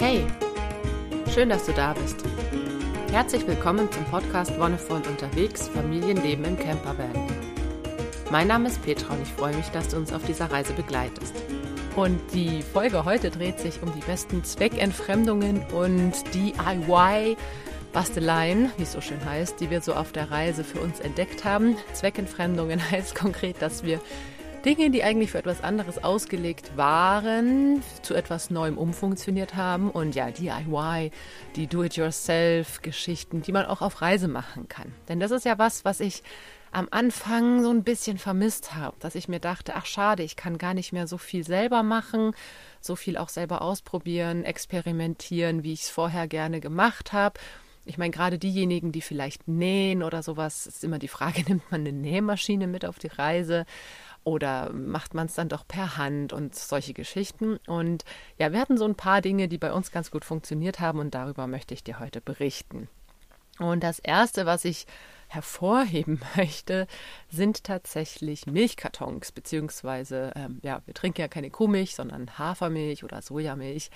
Hey, schön, dass du da bist. Herzlich willkommen zum Podcast Wonnevoll unterwegs, Familienleben im Campervan. Mein Name ist Petra und ich freue mich, dass du uns auf dieser Reise begleitest. Und die Folge heute dreht sich um die besten Zweckentfremdungen und DIY-Basteleien, wie es so schön heißt, die wir so auf der Reise für uns entdeckt haben. Zweckentfremdungen heißt konkret, dass wir Dinge, die eigentlich für etwas anderes ausgelegt waren, zu etwas Neuem umfunktioniert haben. Und ja, DIY, die Do-it-yourself-Geschichten, die man auch auf Reise machen kann. Denn das ist ja was ich am Anfang so ein bisschen vermisst habe, dass ich mir dachte, ach schade, ich kann gar nicht mehr so viel selber machen, so viel auch selber ausprobieren, experimentieren, wie ich es vorher gerne gemacht habe. Ich meine, gerade diejenigen, die vielleicht nähen oder sowas, ist immer die Frage, nimmt man eine Nähmaschine mit auf die Reise oder macht man es dann doch per Hand und solche Geschichten. Und ja, wir hatten so ein paar Dinge, die bei uns ganz gut funktioniert haben und darüber möchte ich dir heute berichten. Und das Erste, was ich hervorheben möchte, sind tatsächlich Milchkartons, beziehungsweise, wir trinken ja keine Kuhmilch, sondern Hafermilch oder Sojamilch.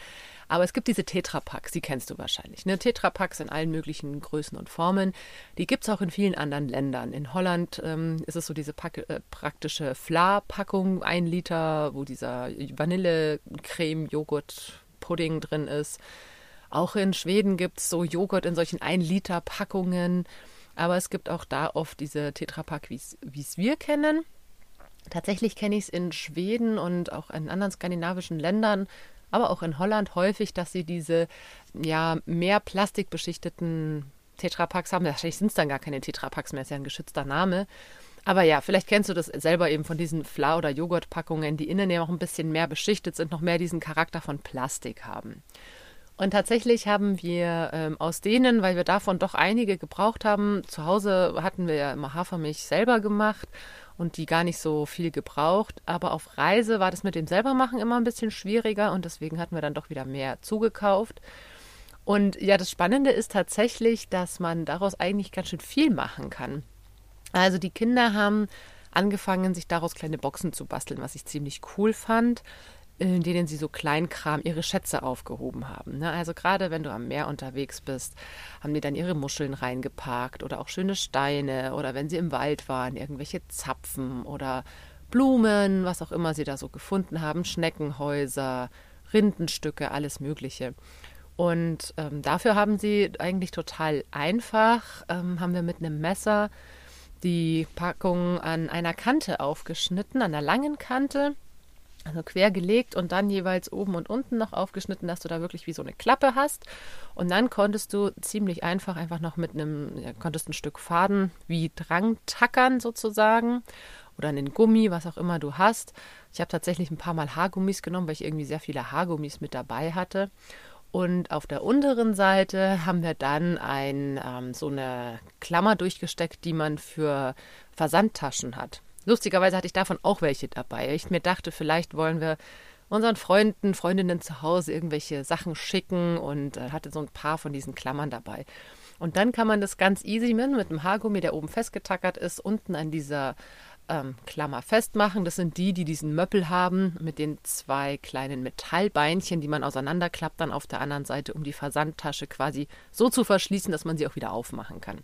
Aber es gibt diese Tetrapacks, die kennst du wahrscheinlich, ne? Tetrapacks in allen möglichen Größen und Formen. Die gibt es auch in vielen anderen Ländern. In Holland ist es so diese praktische Fla-Packung, 1 Liter, wo dieser Vanillecreme, Joghurt, Pudding drin ist. Auch in Schweden gibt es so Joghurt in solchen 1-Liter-Packungen. Aber es gibt auch da oft diese Tetrapack, wie es wir kennen. Tatsächlich kenne ich es in Schweden und auch in anderen skandinavischen Ländern, aber auch in Holland häufig, dass sie diese mehr plastikbeschichteten Tetrapacks haben. Wahrscheinlich sind es dann gar keine Tetrapacks mehr, ist ja ein geschützter Name. Aber ja, vielleicht kennst du das selber eben von diesen Fla- oder Joghurtpackungen, die innen ja auch ein bisschen mehr beschichtet sind, noch mehr diesen Charakter von Plastik haben. Und tatsächlich haben wir aus denen, weil wir davon doch einige gebraucht haben, zu Hause hatten wir ja immer Hafermilch selber gemacht und die gar nicht so viel gebraucht, aber auf Reise war das mit dem Selbermachen immer ein bisschen schwieriger und deswegen hatten wir dann doch wieder mehr zugekauft. Und ja, das Spannende ist tatsächlich, dass man daraus eigentlich ganz schön viel machen kann. Also die Kinder haben angefangen, sich daraus kleine Boxen zu basteln, was ich ziemlich cool fand, in denen sie so Kleinkram, ihre Schätze aufgehoben haben. Also gerade wenn du am Meer unterwegs bist, haben die dann ihre Muscheln reingepackt oder auch schöne Steine oder wenn sie im Wald waren, irgendwelche Zapfen oder Blumen, was auch immer sie da so gefunden haben, Schneckenhäuser, Rindenstücke, alles Mögliche. Und dafür haben sie eigentlich total einfach, haben wir mit einem Messer die Packung an einer Kante aufgeschnitten, an einer langen Kante, also quer gelegt und dann jeweils oben und unten noch aufgeschnitten, dass du da wirklich wie so eine Klappe hast. Und dann konntest du ziemlich einfach noch mit konntest ein Stück Faden wie dran tackern sozusagen oder einen Gummi, was auch immer du hast. Ich habe tatsächlich ein paar Mal Haargummis genommen, weil ich irgendwie sehr viele Haargummis mit dabei hatte. Und auf der unteren Seite haben wir dann so eine Klammer durchgesteckt, die man für Versandtaschen hat. Lustigerweise hatte ich davon auch welche dabei. Ich mir dachte, vielleicht wollen wir unseren Freunden, Freundinnen zu Hause irgendwelche Sachen schicken und hatte so ein paar von diesen Klammern dabei. Und dann kann man das ganz easy mit einem Haargummi, der oben festgetackert ist, unten an dieser Klammer festmachen. Das sind die diesen Möppel haben mit den 2 kleinen Metallbeinchen, die man auseinanderklappt, dann auf der anderen Seite, um die Versandtasche quasi so zu verschließen, dass man sie auch wieder aufmachen kann.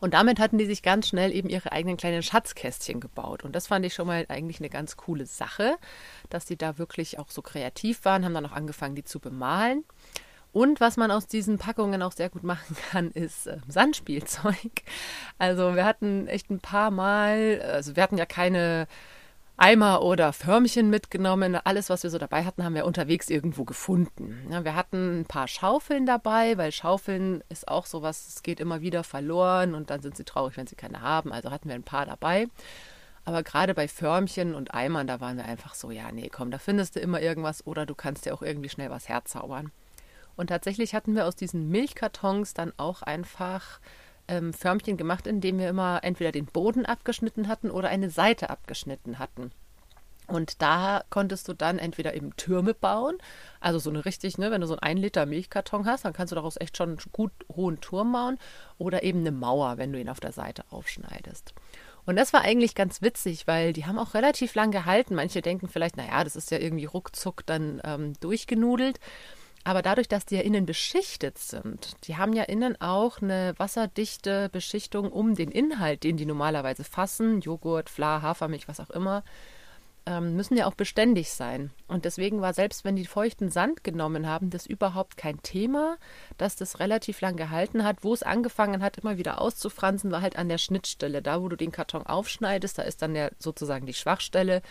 Und damit hatten die sich ganz schnell eben ihre eigenen kleinen Schatzkästchen gebaut. Und das fand ich schon mal eigentlich eine ganz coole Sache, dass die da wirklich auch so kreativ waren, haben dann auch angefangen, die zu bemalen. Und was man aus diesen Packungen auch sehr gut machen kann, ist Sandspielzeug. Also wir hatten echt ein paar Mal, also wir hatten ja keine Eimer oder Förmchen mitgenommen. Alles, was wir so dabei hatten, haben wir unterwegs irgendwo gefunden. Ja, wir hatten ein paar Schaufeln dabei, weil Schaufeln ist auch sowas, es geht immer wieder verloren und dann sind sie traurig, wenn sie keine haben. Also hatten wir ein paar dabei. Aber gerade bei Förmchen und Eimern, da waren wir einfach so, da findest du immer irgendwas oder du kannst dir auch irgendwie schnell was herzaubern. Und tatsächlich hatten wir aus diesen Milchkartons dann auch einfach Förmchen gemacht, indem wir immer entweder den Boden abgeschnitten hatten oder eine Seite abgeschnitten hatten. Und da konntest du dann entweder eben Türme bauen, also so eine richtig, wenn du so einen 1-Liter Milchkarton hast, dann kannst du daraus echt schon einen gut hohen Turm bauen oder eben eine Mauer, wenn du ihn auf der Seite aufschneidest. Und das war eigentlich ganz witzig, weil die haben auch relativ lang gehalten. Manche denken vielleicht, das ist ja irgendwie ruckzuck dann durchgenudelt. Aber dadurch, dass die ja innen beschichtet sind, die haben ja innen auch eine wasserdichte Beschichtung um den Inhalt, den die normalerweise fassen, Joghurt, Fla, Hafermilch, was auch immer, müssen ja auch beständig sein. Und deswegen war, selbst wenn die feuchten Sand genommen haben, das überhaupt kein Thema, dass das relativ lang gehalten hat. Wo es angefangen hat, immer wieder auszufransen, war halt an der Schnittstelle. Da, wo du den Karton aufschneidest, da ist dann ja sozusagen die Schwachstelle,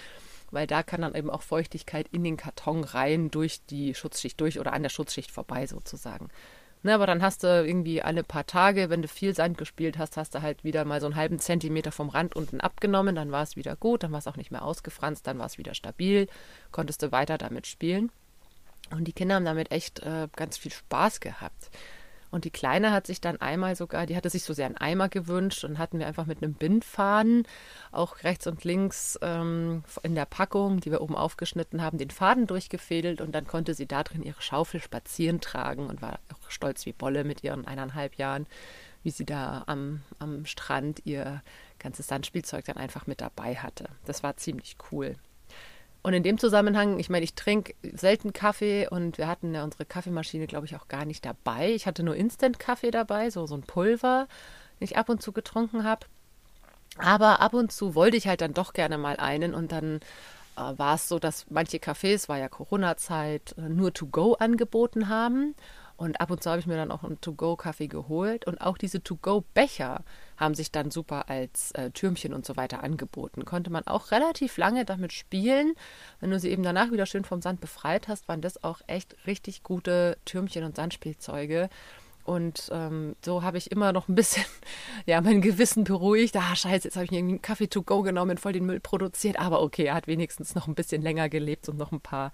weil da kann dann eben auch Feuchtigkeit in den Karton rein, durch die Schutzschicht durch oder an der Schutzschicht vorbei sozusagen. Ne, aber dann hast du irgendwie alle paar Tage, wenn du viel Sand gespielt hast, hast du halt wieder mal so einen halben Zentimeter vom Rand unten abgenommen, dann war es wieder gut, dann war es auch nicht mehr ausgefranst, dann war es wieder stabil, konntest du weiter damit spielen. Und die Kinder haben damit echt ganz viel Spaß gehabt. Und die Kleine hat sich dann einmal sogar, die hatte sich so sehr einen Eimer gewünscht, und hatten wir einfach mit einem Bindfaden auch rechts und links in der Packung, die wir oben aufgeschnitten haben, den Faden durchgefädelt, und dann konnte sie da drin ihre Schaufel spazieren tragen und war auch stolz wie Bolle mit ihren 1,5 Jahren, wie sie da am Strand ihr ganzes Sandspielzeug dann einfach mit dabei hatte. Das war ziemlich cool. Und in dem Zusammenhang, ich meine, ich trinke selten Kaffee, und wir hatten ja unsere Kaffeemaschine, glaube ich, auch gar nicht dabei. Ich hatte nur Instant-Kaffee dabei, so ein Pulver, den ich ab und zu getrunken habe. Aber ab und zu wollte ich halt dann doch gerne mal einen, und dann war es so, dass manche Cafés, war ja Corona-Zeit, nur To-Go angeboten haben. Und ab und zu habe ich mir dann auch einen To-Go-Kaffee geholt. Und auch diese To-Go-Becher haben sich dann super als Türmchen und so weiter angeboten. Konnte man auch relativ lange damit spielen. Wenn du sie eben danach wieder schön vom Sand befreit hast, waren das auch echt richtig gute Türmchen und Sandspielzeuge. Und so habe ich immer noch ein bisschen ja, mein Gewissen beruhigt. Ah, scheiße, jetzt habe ich irgendwie einen Kaffee to go genommen, voll den Müll produziert. Aber okay, er hat wenigstens noch ein bisschen länger gelebt und noch ein paar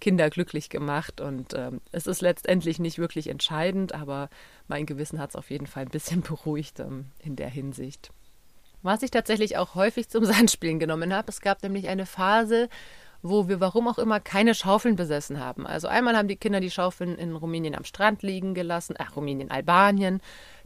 Kinder glücklich gemacht. Und es ist letztendlich nicht wirklich entscheidend, aber mein Gewissen hat es auf jeden Fall ein bisschen beruhigt in der Hinsicht. Was ich tatsächlich auch häufig zum Sandspielen genommen habe, es gab nämlich eine Phase, wo wir warum auch immer keine Schaufeln besessen haben. Also einmal haben die Kinder die Schaufeln in Rumänien am Strand liegen gelassen, Albanien.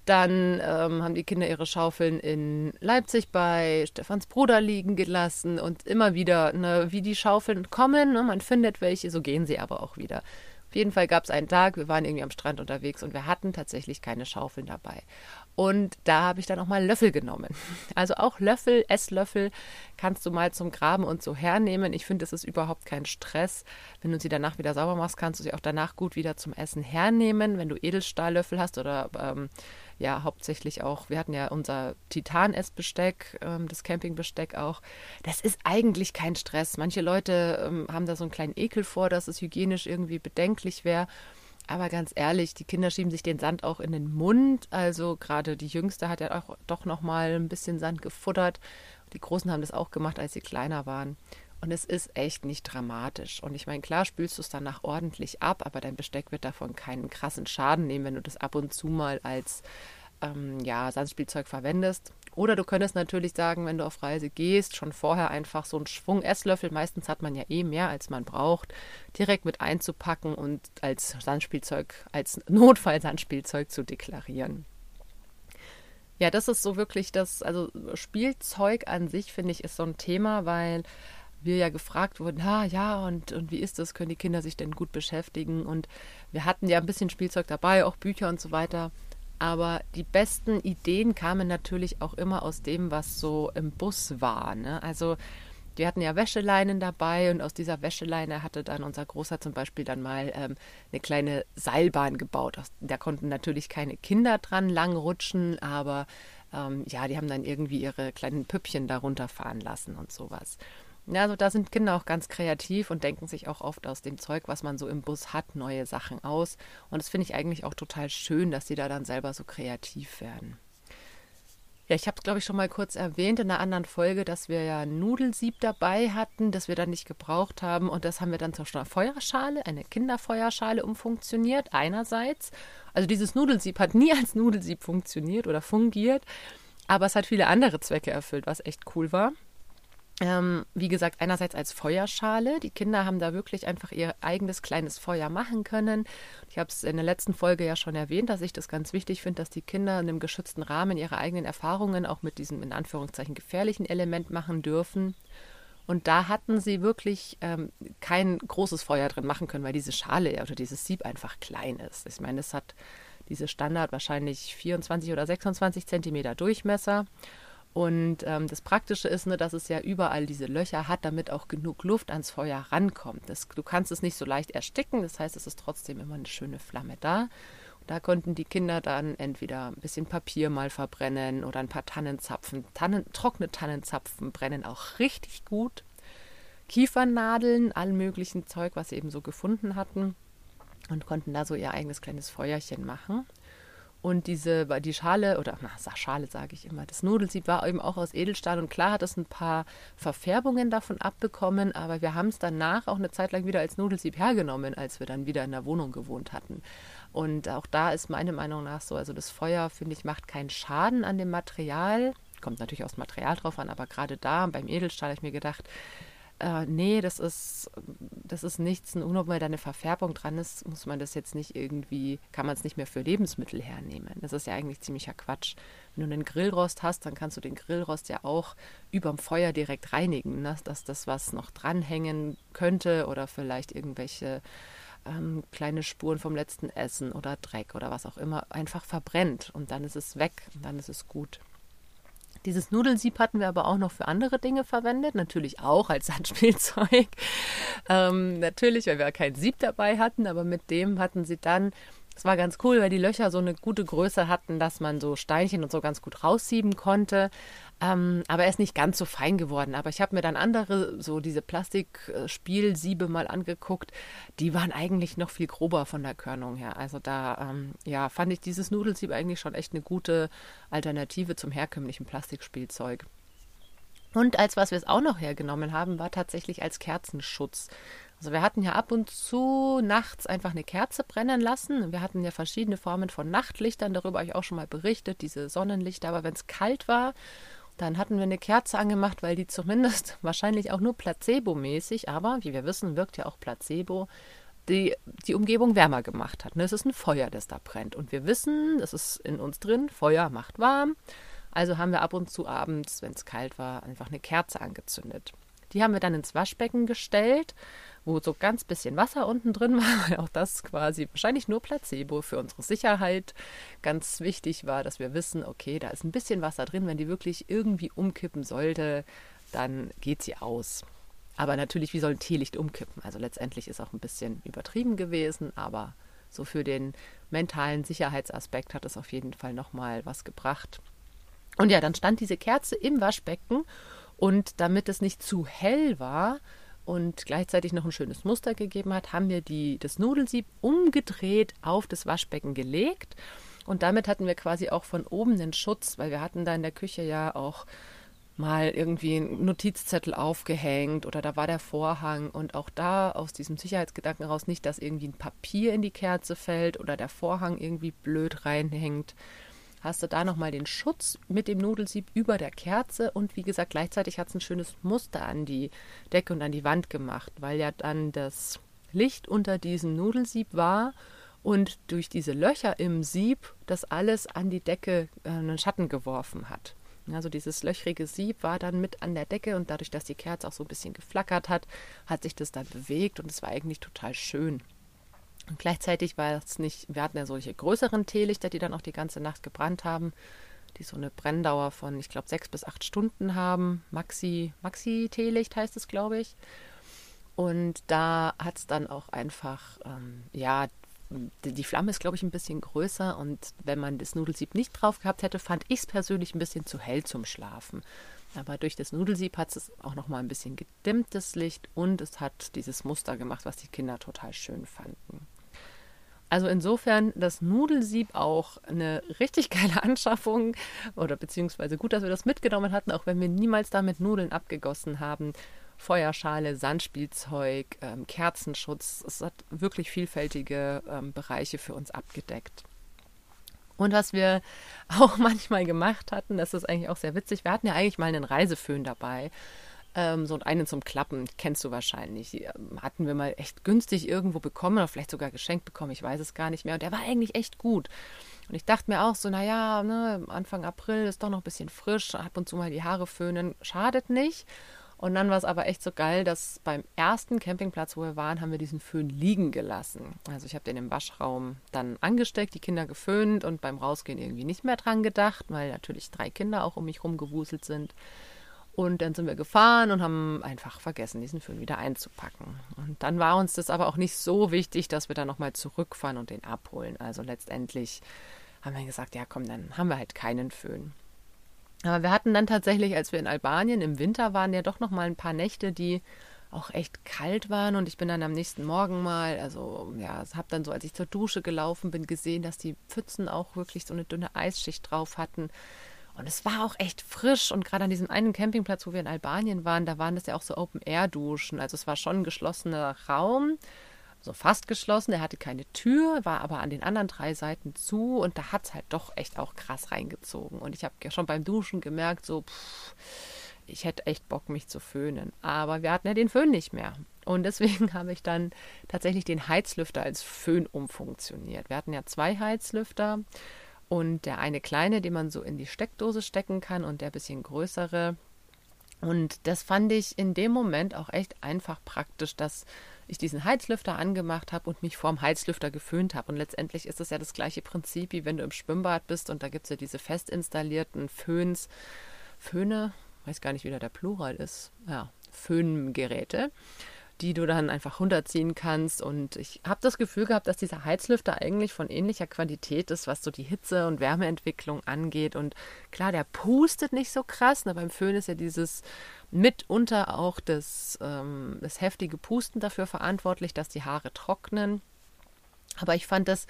Dann haben die Kinder ihre Schaufeln in Leipzig bei Stefans Bruder liegen gelassen, und immer wieder, ne, wie die Schaufeln kommen, ne, man findet welche, so gehen sie aber auch wieder. Auf jeden Fall gab es einen Tag, wir waren irgendwie am Strand unterwegs und wir hatten tatsächlich keine Schaufeln dabei. Und da habe ich dann auch mal Löffel genommen. Also auch Löffel, Esslöffel kannst du mal zum Graben und so hernehmen. Ich finde, das ist überhaupt kein Stress. Wenn du sie danach wieder sauber machst, kannst du sie auch danach gut wieder zum Essen hernehmen. Wenn du Edelstahllöffel hast oder ja, hauptsächlich auch, wir hatten ja unser Titan-Essbesteck, das Campingbesteck auch. Das ist eigentlich kein Stress. Manche Leute haben da so einen kleinen Ekel vor, dass es hygienisch irgendwie bedenklich wäre. Aber ganz ehrlich, die Kinder schieben sich den Sand auch in den Mund. Also gerade die Jüngste hat ja auch doch nochmal ein bisschen Sand gefuttert. Die Großen haben das auch gemacht, als sie kleiner waren. Und es ist echt nicht dramatisch. Und ich meine, klar spülst du es danach ordentlich ab, aber dein Besteck wird davon keinen krassen Schaden nehmen, wenn du das ab und zu mal als Sandspielzeug verwendest. Oder du könntest natürlich sagen, wenn du auf Reise gehst, schon vorher einfach so einen Schwung Esslöffel, meistens hat man ja eh mehr, als man braucht, direkt mit einzupacken und als Sandspielzeug, als Notfall-Sandspielzeug zu deklarieren. Ja, das ist so wirklich das, also Spielzeug an sich, finde ich, ist so ein Thema, weil wir ja gefragt wurden, und wie ist das, können die Kinder sich denn gut beschäftigen? Und wir hatten ja ein bisschen Spielzeug dabei, auch Bücher und so weiter. Aber die besten Ideen kamen natürlich auch immer aus dem, was so im Bus war, ne? Also wir hatten ja Wäscheleinen dabei, und aus dieser Wäscheleine hatte dann unser Großer zum Beispiel dann mal eine kleine Seilbahn gebaut. Da konnten natürlich keine Kinder dran lang rutschen, aber die haben dann irgendwie ihre kleinen Püppchen darunter fahren lassen und sowas. Also da sind Kinder auch ganz kreativ und denken sich auch oft aus dem Zeug, was man so im Bus hat, neue Sachen aus. Und das finde ich eigentlich auch total schön, dass die da dann selber so kreativ werden. Ja, ich habe es, glaube ich, schon mal kurz erwähnt in einer anderen Folge, dass wir ja ein Nudelsieb dabei hatten, das wir dann nicht gebraucht haben. Und das haben wir dann zur Feuerschale, eine Kinderfeuerschale umfunktioniert einerseits. Also dieses Nudelsieb hat nie als Nudelsieb funktioniert oder fungiert, aber es hat viele andere Zwecke erfüllt, was echt cool war. Wie gesagt, einerseits als Feuerschale. Die Kinder haben da wirklich einfach ihr eigenes kleines Feuer machen können. Ich habe es in der letzten Folge ja schon erwähnt, dass ich das ganz wichtig finde, dass die Kinder in einem geschützten Rahmen ihre eigenen Erfahrungen auch mit diesem, in Anführungszeichen, gefährlichen Element machen dürfen. Und da hatten sie wirklich kein großes Feuer drin machen können, weil diese Schale oder dieses Sieb einfach klein ist. Ich meine, es hat diese Standard wahrscheinlich 24 oder 26 Zentimeter Durchmesser. Und das Praktische ist, ne, dass es ja überall diese Löcher hat, damit auch genug Luft ans Feuer rankommt. Du kannst es nicht so leicht ersticken, das heißt, es ist trotzdem immer eine schöne Flamme da. Und da konnten die Kinder dann entweder ein bisschen Papier mal verbrennen oder ein paar Tannenzapfen. Trockene Tannenzapfen brennen auch richtig gut. Kiefernadeln, allen möglichen Zeug, was sie eben so gefunden hatten. Und konnten da so ihr eigenes kleines Feuerchen machen. Und die Schale, oder Schale sage ich immer, das Nudelsieb war eben auch aus Edelstahl. Und klar hat es ein paar Verfärbungen davon abbekommen, aber wir haben es danach auch eine Zeit lang wieder als Nudelsieb hergenommen, als wir dann wieder in der Wohnung gewohnt hatten. Und auch da ist meiner Meinung nach so, also das Feuer, finde ich, macht keinen Schaden an dem Material. Kommt natürlich aufs Material drauf an, aber gerade da beim Edelstahl habe ich mir gedacht, nee, das ist nichts. Nur weil da eine Verfärbung dran ist, muss man das jetzt nicht irgendwie, kann man es nicht mehr für Lebensmittel hernehmen. Das ist ja eigentlich ziemlicher Quatsch. Wenn du einen Grillrost hast, dann kannst du den Grillrost ja auch überm Feuer direkt reinigen, ne? Dass das, was noch dranhängen könnte oder vielleicht irgendwelche kleine Spuren vom letzten Essen oder Dreck oder was auch immer, einfach verbrennt. Und dann ist es weg und dann ist es gut. Dieses Nudelsieb hatten wir aber auch noch für andere Dinge verwendet, natürlich auch als Sandspielzeug. Natürlich, weil wir kein Sieb dabei hatten, aber mit dem hatten sie dann, das war ganz cool, weil die Löcher so eine gute Größe hatten, dass man so Steinchen und so ganz gut raussieben konnte. Aber er ist nicht ganz so fein geworden. Aber ich habe mir dann andere, so diese Plastikspielsiebe mal angeguckt. Die waren eigentlich noch viel grober von der Körnung her. Also da fand ich dieses Nudelsieb eigentlich schon echt eine gute Alternative zum herkömmlichen Plastikspielzeug. Und als was wir es auch noch hergenommen haben, war tatsächlich als Kerzenschutz. Also wir hatten ja ab und zu nachts einfach eine Kerze brennen lassen. Wir hatten ja verschiedene Formen von Nachtlichtern, darüber habe ich auch schon mal berichtet, diese Sonnenlichter. Aber wenn es kalt war, dann hatten wir eine Kerze angemacht, weil die zumindest wahrscheinlich auch nur placebomäßig, aber wie wir wissen, wirkt ja auch Placebo, die Umgebung wärmer gemacht hat. Es ist ein Feuer, das da brennt. Und wir wissen, das ist in uns drin, Feuer macht warm. Also haben wir ab und zu abends, wenn es kalt war, einfach eine Kerze angezündet. Die haben wir dann ins Waschbecken gestellt, wo so ganz bisschen Wasser unten drin war, weil auch das quasi wahrscheinlich nur Placebo für unsere Sicherheit ganz wichtig war, dass wir wissen, okay, da ist ein bisschen Wasser drin, wenn die wirklich irgendwie umkippen sollte, dann geht sie aus. Aber natürlich, wie soll ein Teelicht umkippen? Also letztendlich ist auch ein bisschen übertrieben gewesen, aber so für den mentalen Sicherheitsaspekt hat es auf jeden Fall nochmal was gebracht. Und ja, dann stand diese Kerze im Waschbecken und damit es nicht zu hell war und gleichzeitig noch ein schönes Muster gegeben hat, haben wir das Nudelsieb umgedreht auf das Waschbecken gelegt. Und damit hatten wir quasi auch von oben den Schutz, weil wir hatten da in der Küche ja auch mal irgendwie einen Notizzettel aufgehängt oder da war der Vorhang. Und auch da aus diesem Sicherheitsgedanken raus nicht, dass irgendwie ein Papier in die Kerze fällt oder der Vorhang irgendwie blöd reinhängt. Hast du da nochmal den Schutz mit dem Nudelsieb über der Kerze und wie gesagt, gleichzeitig hat es ein schönes Muster an die Decke und an die Wand gemacht, weil ja dann das Licht unter diesem Nudelsieb war und durch diese Löcher im Sieb das alles an die Decke einen Schatten geworfen hat. Also dieses löchrige Sieb war dann mit an der Decke und dadurch, dass die Kerze auch so ein bisschen geflackert hat, hat sich das dann bewegt und es war eigentlich total schön. Und gleichzeitig war es nicht, wir hatten ja solche größeren Teelichter, die dann auch die ganze Nacht gebrannt haben, die so eine Brenndauer von, ich glaube, 6 bis 8 Stunden haben. Maxi-Teelicht heißt es, glaube ich. Und da hat es dann auch einfach, die Flamme ist, glaube ich, ein bisschen größer. Und wenn man das Nudelsieb nicht drauf gehabt hätte, fand ich es persönlich ein bisschen zu hell zum Schlafen. Aber durch das Nudelsieb hat es auch nochmal ein bisschen gedimmtes Licht und es hat dieses Muster gemacht, was die Kinder total schön fanden. Also insofern das Nudelsieb auch eine richtig geile Anschaffung oder beziehungsweise gut, dass wir das mitgenommen hatten, auch wenn wir niemals damit Nudeln abgegossen haben. Feuerschale, Sandspielzeug, Kerzenschutz, es hat wirklich vielfältige Bereiche für uns abgedeckt. Und was wir auch manchmal gemacht hatten, das ist eigentlich auch sehr witzig, wir hatten ja eigentlich mal einen Reiseföhn dabei, so einen zum Klappen, kennst du wahrscheinlich. Die hatten wir mal echt günstig irgendwo bekommen oder vielleicht sogar geschenkt bekommen, ich weiß es gar nicht mehr. Und der war eigentlich echt gut. Und ich dachte mir auch so, Anfang April ist doch noch ein bisschen frisch, ab und zu mal die Haare föhnen, schadet nicht. Und dann war es aber echt so geil, dass beim ersten Campingplatz, wo wir waren, haben wir diesen Föhn liegen gelassen. Also ich habe den im Waschraum dann angesteckt, die Kinder geföhnt und beim Rausgehen irgendwie nicht mehr dran gedacht, weil natürlich 3 Kinder auch um mich rumgewuselt sind. Und dann sind wir gefahren und haben einfach vergessen, diesen Föhn wieder einzupacken. Und dann war uns das aber auch nicht so wichtig, dass wir dann nochmal zurückfahren und den abholen. Also letztendlich haben wir gesagt, ja komm, dann haben wir halt keinen Föhn. Aber wir hatten dann tatsächlich, als wir in Albanien im Winter waren, ja doch nochmal ein paar Nächte, die auch echt kalt waren. Und ich bin dann am nächsten Morgen mal, also ja, habe dann so, als ich zur Dusche gelaufen bin, gesehen, dass die Pfützen auch wirklich so eine dünne Eisschicht drauf hatten. Und es war auch echt frisch. Und gerade an diesem einen Campingplatz, wo wir in Albanien waren, da waren das ja auch so Open-Air-Duschen. Also es war schon ein geschlossener Raum, so fast geschlossen. Er hatte keine Tür, war aber an den anderen 3 Seiten zu. Und da hat es halt doch echt auch krass reingezogen. Und ich habe ja schon beim Duschen gemerkt, so, ich hätte echt Bock, mich zu föhnen. Aber wir hatten ja den Föhn nicht mehr. Und deswegen habe ich dann tatsächlich den Heizlüfter als Föhn umfunktioniert. Wir hatten ja 2 Heizlüfter. Und der eine kleine, den man so in die Steckdose stecken kann, und der bisschen größere. Und das fand ich in dem Moment auch echt einfach praktisch, dass ich diesen Heizlüfter angemacht habe und mich vorm Heizlüfter geföhnt habe. Und letztendlich ist es ja das gleiche Prinzip, wie wenn du im Schwimmbad bist und da gibt es ja diese fest installierten Föhne, weiß gar nicht, wie da der Plural ist, ja, Föhngeräte, die du dann einfach runterziehen kannst. Und ich habe das Gefühl gehabt, dass dieser Heizlüfter eigentlich von ähnlicher Qualität ist, was so die Hitze- und Wärmeentwicklung angeht. Und klar, der pustet nicht so krass. Ne? Beim Föhn ist ja dieses mitunter auch das heftige Pusten dafür verantwortlich, dass die Haare trocknen. Aber ich fand das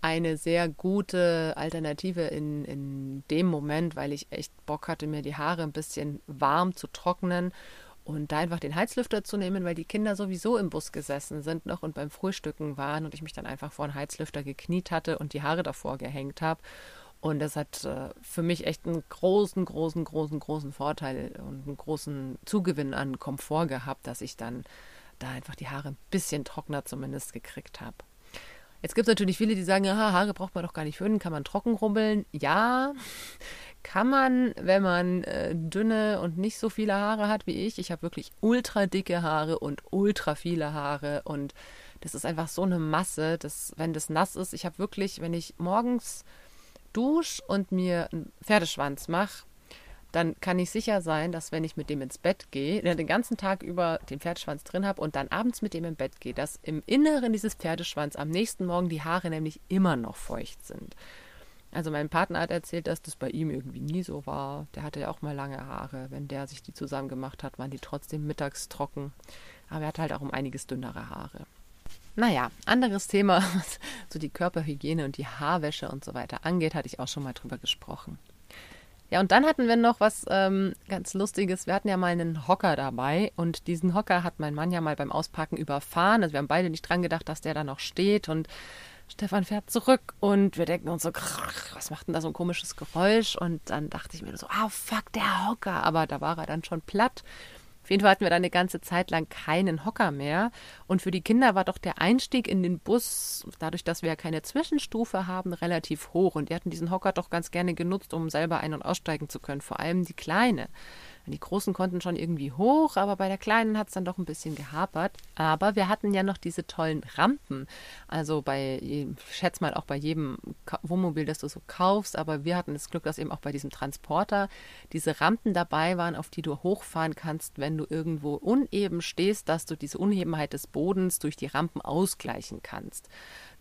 eine sehr gute Alternative in dem Moment, weil ich echt Bock hatte, mir die Haare ein bisschen warm zu trocknen. Und da einfach den Heizlüfter zu nehmen, weil die Kinder sowieso im Bus gesessen sind noch und beim Frühstücken waren und ich mich dann einfach vor den Heizlüfter gekniet hatte und die Haare davor gehängt habe. Und das hat für mich echt einen großen Vorteil und einen großen Zugewinn an Komfort gehabt, dass ich dann da einfach die Haare ein bisschen trockener zumindest gekriegt habe. Jetzt gibt es natürlich viele, die sagen, aha, Haare braucht man doch gar nicht föhnen, kann man trocken rubbeln. Ja, kann man, wenn man dünne und nicht so viele Haare hat wie ich. Ich habe wirklich ultra dicke Haare und ultra viele Haare und das ist einfach so eine Masse, dass, wenn das nass ist, ich habe wirklich, wenn ich morgens dusche und mir einen Pferdeschwanz mache, dann kann ich sicher sein, dass wenn ich mit dem ins Bett gehe, den ganzen Tag über den Pferdeschwanz drin habe und dann abends mit dem im Bett gehe, dass im Inneren dieses Pferdeschwanz am nächsten Morgen die Haare nämlich immer noch feucht sind. Also mein Partner hat erzählt, dass das bei ihm irgendwie nie so war. Der hatte ja auch mal lange Haare. Wenn der sich die zusammen gemacht hat, waren die trotzdem mittags trocken. Aber er hat halt auch um einiges dünnere Haare. Naja, anderes Thema, was so die Körperhygiene und die Haarwäsche und so weiter angeht, hatte ich auch schon mal drüber gesprochen. Ja, und dann hatten wir noch was ganz Lustiges. Wir hatten ja mal einen Hocker dabei und diesen Hocker hat mein Mann ja mal beim Auspacken überfahren. Also wir haben beide nicht dran gedacht, dass der da noch steht und Stefan fährt zurück und wir denken uns so, was macht denn da so ein komisches Geräusch? Und dann dachte ich mir so, ah, fuck, der Hocker. Aber da war er dann schon platt. Auf jeden Fall hatten wir dann eine ganze Zeit lang keinen Hocker mehr. Und für die Kinder war doch der Einstieg in den Bus, dadurch, dass wir ja keine Zwischenstufe haben, relativ hoch. Und die hatten diesen Hocker doch ganz gerne genutzt, um selber ein- und aussteigen zu können. Vor allem die Kleine. Die Großen konnten schon irgendwie hoch, aber bei der Kleinen hat es dann doch ein bisschen gehapert. Aber wir hatten ja noch diese tollen Rampen. Also ich schätze mal auch bei jedem Wohnmobil, das du so kaufst, aber wir hatten das Glück, dass eben auch bei diesem Transporter diese Rampen dabei waren, auf die du hochfahren kannst, wenn du irgendwo uneben stehst, dass du diese Unebenheit des Bodens durch die Rampen ausgleichen kannst.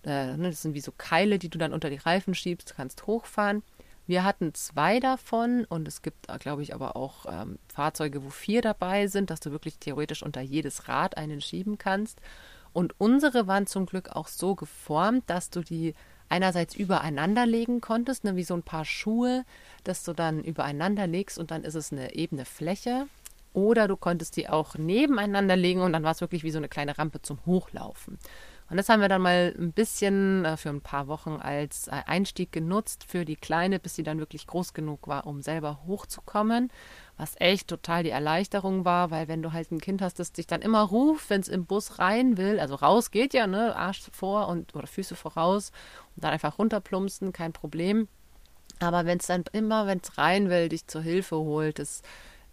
Das sind wie so Keile, die du dann unter die Reifen schiebst, du kannst hochfahren. Wir hatten 2 davon und es gibt, glaube ich, aber auch Fahrzeuge, wo 4 dabei sind, dass du wirklich theoretisch unter jedes Rad einen schieben kannst. Und unsere waren zum Glück auch so geformt, dass du die einerseits übereinander legen konntest, ne, wie so ein paar Schuhe, dass du dann übereinander legst und dann ist es eine ebene Fläche. Oder du konntest die auch nebeneinander legen und dann war es wirklich wie so eine kleine Rampe zum Hochlaufen. Und das haben wir dann mal ein bisschen für ein paar Wochen als Einstieg genutzt für die Kleine, bis sie dann wirklich groß genug war, um selber hochzukommen, was echt total die Erleichterung war, weil wenn du halt ein Kind hast, das dich dann immer ruft, wenn es im Bus rein will, also raus geht ja, ne, Arsch vor oder Füße voraus und dann einfach runterplumpsen, kein Problem. Aber wenn es dann immer, wenn es rein will, dich zur Hilfe holt, das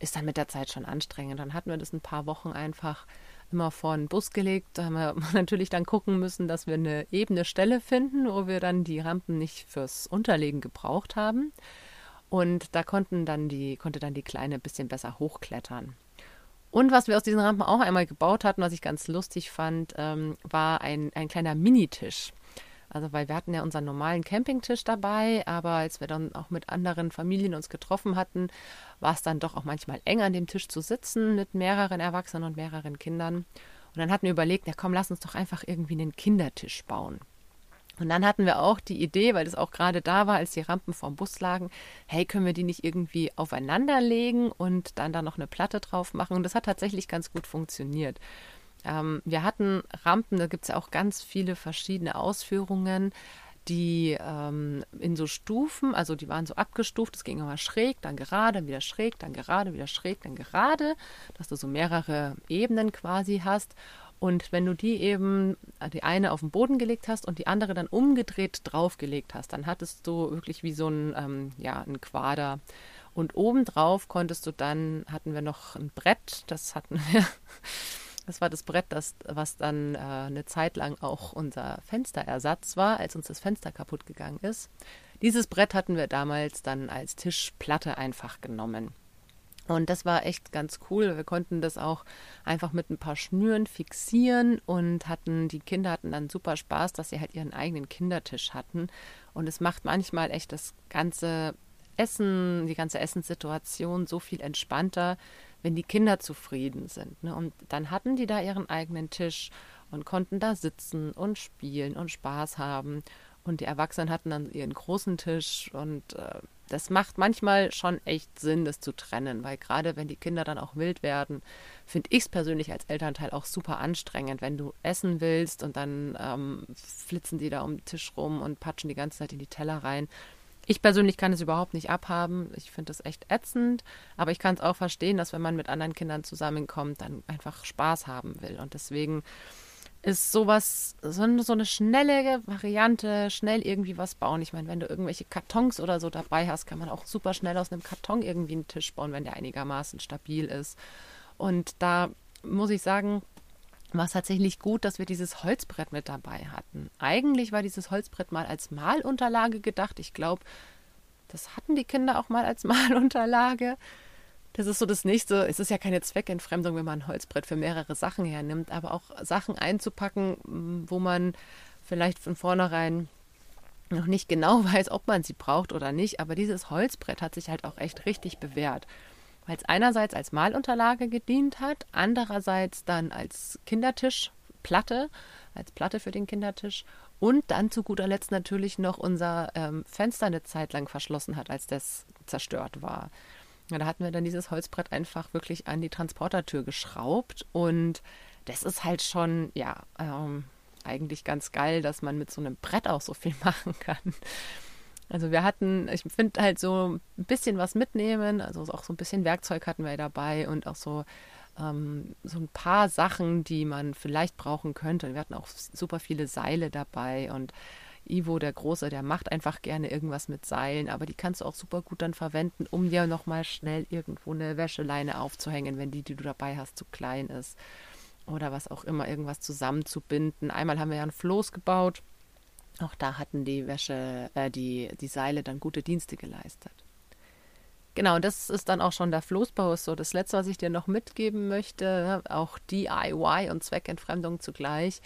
ist dann mit der Zeit schon anstrengend. Dann hatten wir das ein paar Wochen einfach immer vor den Bus gelegt. Da haben wir natürlich dann gucken müssen, dass wir eine ebene Stelle finden, wo wir dann die Rampen nicht fürs Unterlegen gebraucht haben. Und da konnte dann die Kleine ein bisschen besser hochklettern. Und was wir aus diesen Rampen auch einmal gebaut hatten, was ich ganz lustig fand, war ein kleiner Minitisch. Also weil wir hatten ja unseren normalen Campingtisch dabei, aber als wir dann auch mit anderen Familien uns getroffen hatten, war es dann doch auch manchmal eng an dem Tisch zu sitzen mit mehreren Erwachsenen und mehreren Kindern. Und dann hatten wir überlegt, na komm, lass uns doch einfach irgendwie einen Kindertisch bauen. Und dann hatten wir auch die Idee, weil das auch gerade da war, als die Rampen vorm Bus lagen, hey, können wir die nicht irgendwie aufeinander legen und dann da noch eine Platte drauf machen? Und das hat tatsächlich ganz gut funktioniert. Wir hatten Rampen, da gibt es ja auch ganz viele verschiedene Ausführungen, die in so Stufen, also die waren so abgestuft, es ging immer schräg, dann gerade, wieder schräg, dann gerade, wieder schräg, dann gerade, dass du so mehrere Ebenen quasi hast. Und wenn du die eben, die eine auf den Boden gelegt hast und die andere dann umgedreht draufgelegt hast, dann hattest du wirklich wie so ein Quader. Und obendrauf hatten wir noch ein Brett, das hatten wir. Das war das Brett, was dann eine Zeit lang auch unser Fensterersatz war, als uns das Fenster kaputt gegangen ist. Dieses Brett hatten wir damals dann als Tischplatte einfach genommen. Und das war echt ganz cool. Wir konnten das auch einfach mit ein paar Schnüren fixieren und die Kinder hatten dann super Spaß, dass sie halt ihren eigenen Kindertisch hatten. Und es macht manchmal echt das ganze Essen, die ganze Essenssituation so viel entspannter, wenn die Kinder zufrieden sind, ne? Und dann hatten die da ihren eigenen Tisch und konnten da sitzen und spielen und Spaß haben. Und die Erwachsenen hatten dann ihren großen Tisch und das macht manchmal schon echt Sinn, das zu trennen, weil gerade wenn die Kinder dann auch wild werden, finde ich es persönlich als Elternteil auch super anstrengend, wenn du essen willst und dann flitzen die da um den Tisch rum und patschen die ganze Zeit in die Teller rein. Ich persönlich kann es überhaupt nicht abhaben, ich finde das echt ätzend, aber ich kann es auch verstehen, dass wenn man mit anderen Kindern zusammenkommt, dann einfach Spaß haben will und deswegen ist sowas, so eine schnelle Variante, schnell irgendwie was bauen. Ich meine, wenn du irgendwelche Kartons oder so dabei hast, kann man auch super schnell aus einem Karton irgendwie einen Tisch bauen, wenn der einigermaßen stabil ist. Und da muss ich sagen, war es tatsächlich gut, dass wir dieses Holzbrett mit dabei hatten. Eigentlich war dieses Holzbrett mal als Malunterlage gedacht. Ich glaube, das hatten die Kinder auch mal als Malunterlage. Das ist so das Nächste. Es ist ja keine Zweckentfremdung, wenn man ein Holzbrett für mehrere Sachen hernimmt, aber auch Sachen einzupacken, wo man vielleicht von vornherein noch nicht genau weiß, ob man sie braucht oder nicht. Aber dieses Holzbrett hat sich halt auch echt richtig bewährt, weil es einerseits als Malunterlage gedient hat, andererseits dann als Kindertischplatte, als Platte für den Kindertisch und dann zu guter Letzt natürlich noch unser Fenster eine Zeit lang verschlossen hat, als das zerstört war. Ja, da hatten wir dann dieses Holzbrett einfach wirklich an die Transportertür geschraubt und das ist halt schon, ja, eigentlich ganz geil, dass man mit so einem Brett auch so viel machen kann. Also ich finde halt so ein bisschen was mitnehmen, also auch so ein bisschen Werkzeug hatten wir dabei und auch so ein paar Sachen, die man vielleicht brauchen könnte. Und wir hatten auch super viele Seile dabei und Ivo, der Große, der macht einfach gerne irgendwas mit Seilen, aber die kannst du auch super gut dann verwenden, um dir nochmal schnell irgendwo eine Wäscheleine aufzuhängen, wenn die du dabei hast, zu klein ist oder was auch immer, irgendwas zusammenzubinden. Einmal haben wir ja ein Floß gebaut, auch da hatten die Seile dann gute Dienste geleistet. Genau, das ist dann auch schon der Floßbau, ist so das Letzte, was ich dir noch mitgeben möchte, auch DIY und Zweckentfremdung zugleich.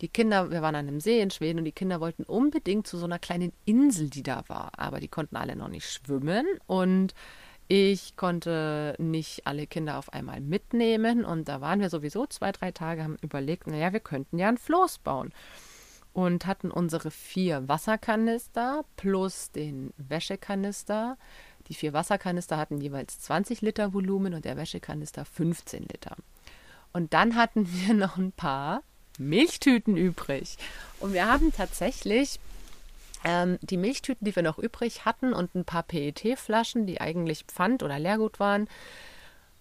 Wir waren an einem See in Schweden und die Kinder wollten unbedingt zu so einer kleinen Insel, die da war. Aber die konnten alle noch nicht schwimmen und ich konnte nicht alle Kinder auf einmal mitnehmen. Und da waren wir sowieso 2, 3 Tage, haben überlegt, naja, wir könnten ja ein Floß bauen. Und hatten unsere 4 Wasserkanister plus den Wäschekanister. Die 4 Wasserkanister hatten jeweils 20 Liter Volumen und der Wäschekanister 15 Liter. Und dann hatten wir noch ein paar Milchtüten übrig. Und wir haben tatsächlich die Milchtüten, die wir noch übrig hatten und ein paar PET-Flaschen, die eigentlich Pfand oder Leergut waren,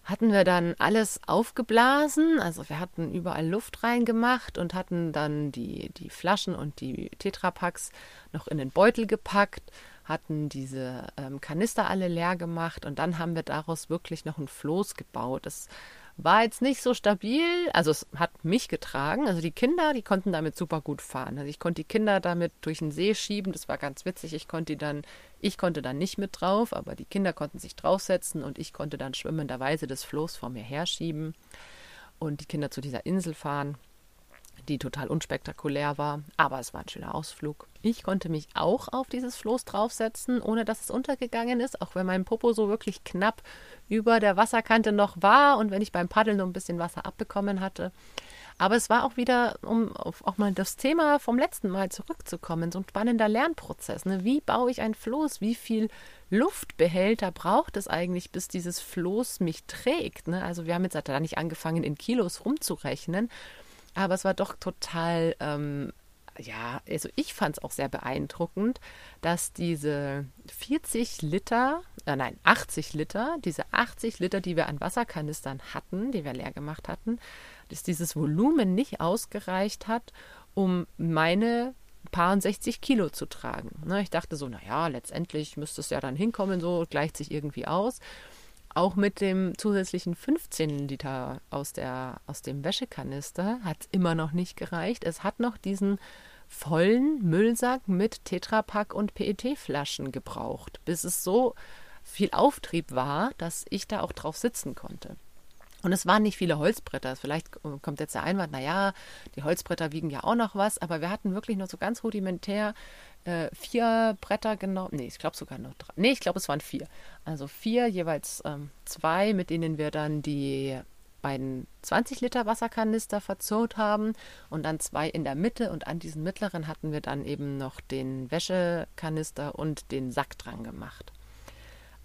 hatten wir dann alles aufgeblasen. Also wir hatten überall Luft reingemacht und hatten dann die Flaschen und die Tetrapacks noch in den Beutel gepackt, hatten diese Kanister alle leer gemacht und dann haben wir daraus wirklich noch ein Floß gebaut. Das war jetzt nicht so stabil, also es hat mich getragen, also die Kinder, die konnten damit super gut fahren. Also ich konnte die Kinder damit durch den See schieben, das war ganz witzig, ich konnte dann nicht mit drauf, aber die Kinder konnten sich draufsetzen und ich konnte dann schwimmenderweise das Floß vor mir herschieben und die Kinder zu dieser Insel fahren, die total unspektakulär war, aber es war ein schöner Ausflug. Ich konnte mich auch auf dieses Floß draufsetzen, ohne dass es untergegangen ist, auch wenn mein Popo so wirklich knapp über der Wasserkante noch war und wenn ich beim Paddeln noch ein bisschen Wasser abbekommen hatte. Aber es war auch wieder, um auf auch mal das Thema vom letzten Mal zurückzukommen, so ein spannender Lernprozess. Ne? Wie baue ich ein Floß? Wie viel Luftbehälter braucht es eigentlich, bis dieses Floß mich trägt? Ne? Also wir haben jetzt da nicht angefangen, in Kilos rumzurechnen, aber es war doch total, also ich fand es auch sehr beeindruckend, dass diese 80 Liter, die wir an Wasserkanistern hatten, die wir leer gemacht hatten, dass dieses Volumen nicht ausgereicht hat, um meine paar 60 Kilo zu tragen. Ne, ich dachte so, naja, letztendlich müsste es ja dann hinkommen, so gleicht sich irgendwie aus. Auch mit dem zusätzlichen 15 Liter aus dem Wäschekanister hat es immer noch nicht gereicht. Es hat noch diesen vollen Müllsack mit Tetrapack und PET-Flaschen gebraucht, bis es so viel Auftrieb war, dass ich da auch drauf sitzen konnte. Und es waren nicht viele Holzbretter. Vielleicht kommt jetzt der Einwand, naja, die Holzbretter wiegen ja auch noch was, aber wir hatten wirklich nur so ganz rudimentär 4 Bretter genommen. Nee, ich glaube sogar noch 3. Nee, ich glaube, es waren 4. Also 4, jeweils 2, mit denen wir dann die beiden 20 Liter Wasserkanister verzurrt haben und dann 2 in der Mitte. Und an diesen mittleren hatten wir dann eben noch den Wäschekanister und den Sack dran gemacht.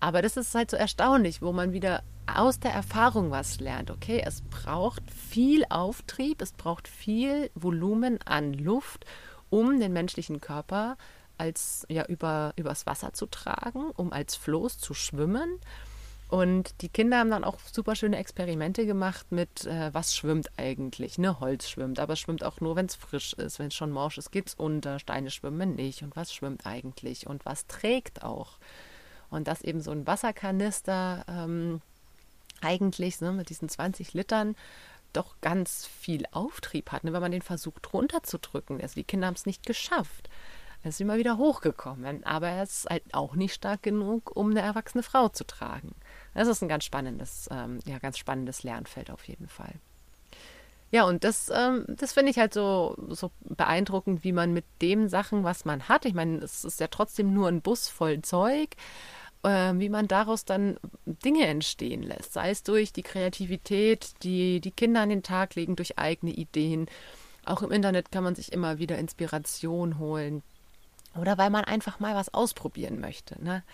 Aber das ist halt so erstaunlich, wo man wieder aus der Erfahrung was lernt. Okay, es braucht viel Auftrieb, es braucht viel Volumen an Luft, um den menschlichen Körper übers Wasser zu tragen, um als Floß zu schwimmen. Und die Kinder haben dann auch super schöne Experimente gemacht mit, was schwimmt eigentlich? Ne, Holz schwimmt, aber es schwimmt auch nur, wenn es frisch ist. Wenn es schon morsch ist, geht es unter. Steine schwimmen nicht. Und was schwimmt eigentlich? Und was trägt auch? Und dass eben so ein Wasserkanister eigentlich mit diesen 20 Litern doch ganz viel Auftrieb hat, wenn man den versucht runterzudrücken. Also die Kinder haben es nicht geschafft. Er ist immer wieder hochgekommen, aber er ist halt auch nicht stark genug, um eine erwachsene Frau zu tragen. Das ist ein ganz spannendes Lernfeld auf jeden Fall. Ja, und das finde ich halt so beeindruckend, wie man mit den Sachen, was man hat, ich meine, es ist ja trotzdem nur ein Bus voll Zeug, wie man daraus dann Dinge entstehen lässt, sei es durch die Kreativität, die die Kinder an den Tag legen, durch eigene Ideen. Auch im Internet kann man sich immer wieder Inspiration holen oder weil man einfach mal was ausprobieren möchte, ne?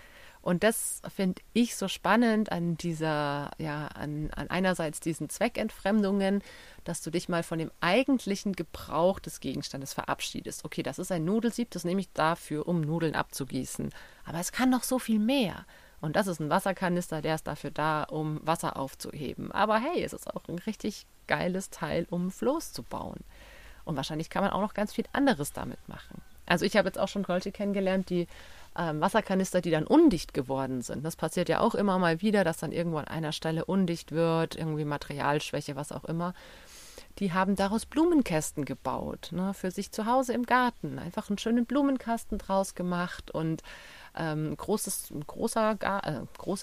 Und das finde ich so spannend an an einerseits diesen Zweckentfremdungen, dass du dich mal von dem eigentlichen Gebrauch des Gegenstandes verabschiedest. Okay, das ist ein Nudelsieb, das nehme ich dafür, um Nudeln abzugießen. Aber es kann noch so viel mehr. Und das ist ein Wasserkanister, der ist dafür da, um Wasser aufzuheben. Aber hey, es ist auch ein richtig geiles Teil, um Floß zu bauen. Und wahrscheinlich kann man auch noch ganz viel anderes damit machen. Also ich habe jetzt auch schon Leute kennengelernt, die Wasserkanister, die dann undicht geworden sind. Das passiert ja auch immer mal wieder, dass dann irgendwo an einer Stelle undicht wird, irgendwie Materialschwäche, was auch immer. Die haben daraus Blumenkästen gebaut, ne, für sich zu Hause im Garten. Einfach einen schönen Blumenkasten draus gemacht und großer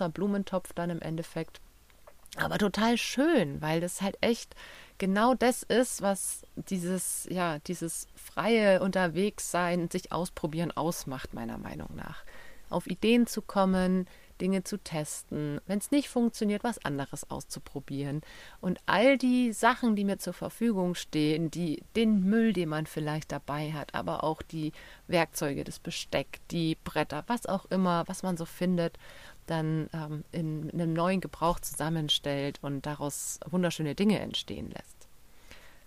Blumentopf dann im Endeffekt. Aber total schön, weil das halt echt genau das ist, was dieses freie Unterwegssein, sich ausprobieren ausmacht, meiner Meinung nach. Auf Ideen zu kommen, Dinge zu testen, wenn es nicht funktioniert, was anderes auszuprobieren. Und all die Sachen, die mir zur Verfügung stehen, den Müll, den man vielleicht dabei hat, aber auch die Werkzeuge, das Besteck, die Bretter, was auch immer, was man so findet, dann in einem neuen Gebrauch zusammenstellt und daraus wunderschöne Dinge entstehen lässt.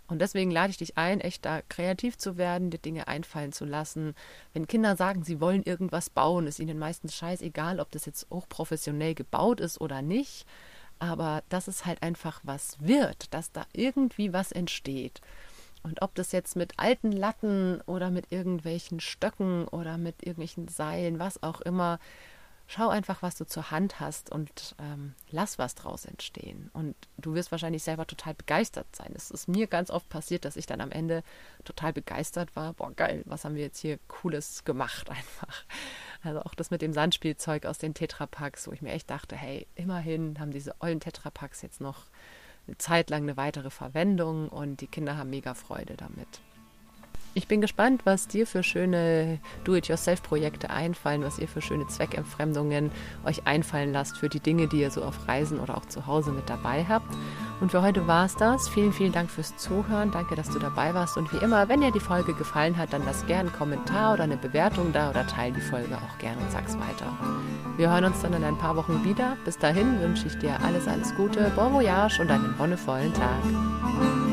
Und deswegen lade ich dich ein, echt da kreativ zu werden, dir Dinge einfallen zu lassen. Wenn Kinder sagen, sie wollen irgendwas bauen, ist ihnen meistens scheißegal, ob das jetzt hochprofessionell gebaut ist oder nicht. Aber dass es halt einfach was wird, dass da irgendwie was entsteht. Und ob das jetzt mit alten Latten oder mit irgendwelchen Stöcken oder mit irgendwelchen Seilen, was auch immer, schau einfach, was du zur Hand hast und lass was draus entstehen. Und du wirst wahrscheinlich selber total begeistert sein. Es ist mir ganz oft passiert, dass ich dann am Ende total begeistert war. Boah, geil, was haben wir jetzt hier Cooles gemacht einfach. Also auch das mit dem Sandspielzeug aus den Tetrapacks, wo ich mir echt dachte, hey, immerhin haben diese ollen Tetrapacks jetzt noch eine Zeit lang eine weitere Verwendung und die Kinder haben mega Freude damit. Ich bin gespannt, was dir für schöne Do-it-yourself-Projekte einfallen, was ihr für schöne Zweckentfremdungen euch einfallen lasst für die Dinge, die ihr so auf Reisen oder auch zu Hause mit dabei habt. Und für heute war es das. Vielen, vielen Dank fürs Zuhören. Danke, dass du dabei warst. Und wie immer, wenn dir die Folge gefallen hat, dann lass gerne einen Kommentar oder eine Bewertung da oder teile die Folge auch gerne und sag's weiter. Wir hören uns dann in ein paar Wochen wieder. Bis dahin wünsche ich dir alles, alles Gute, bon voyage und einen wonnevollen Tag.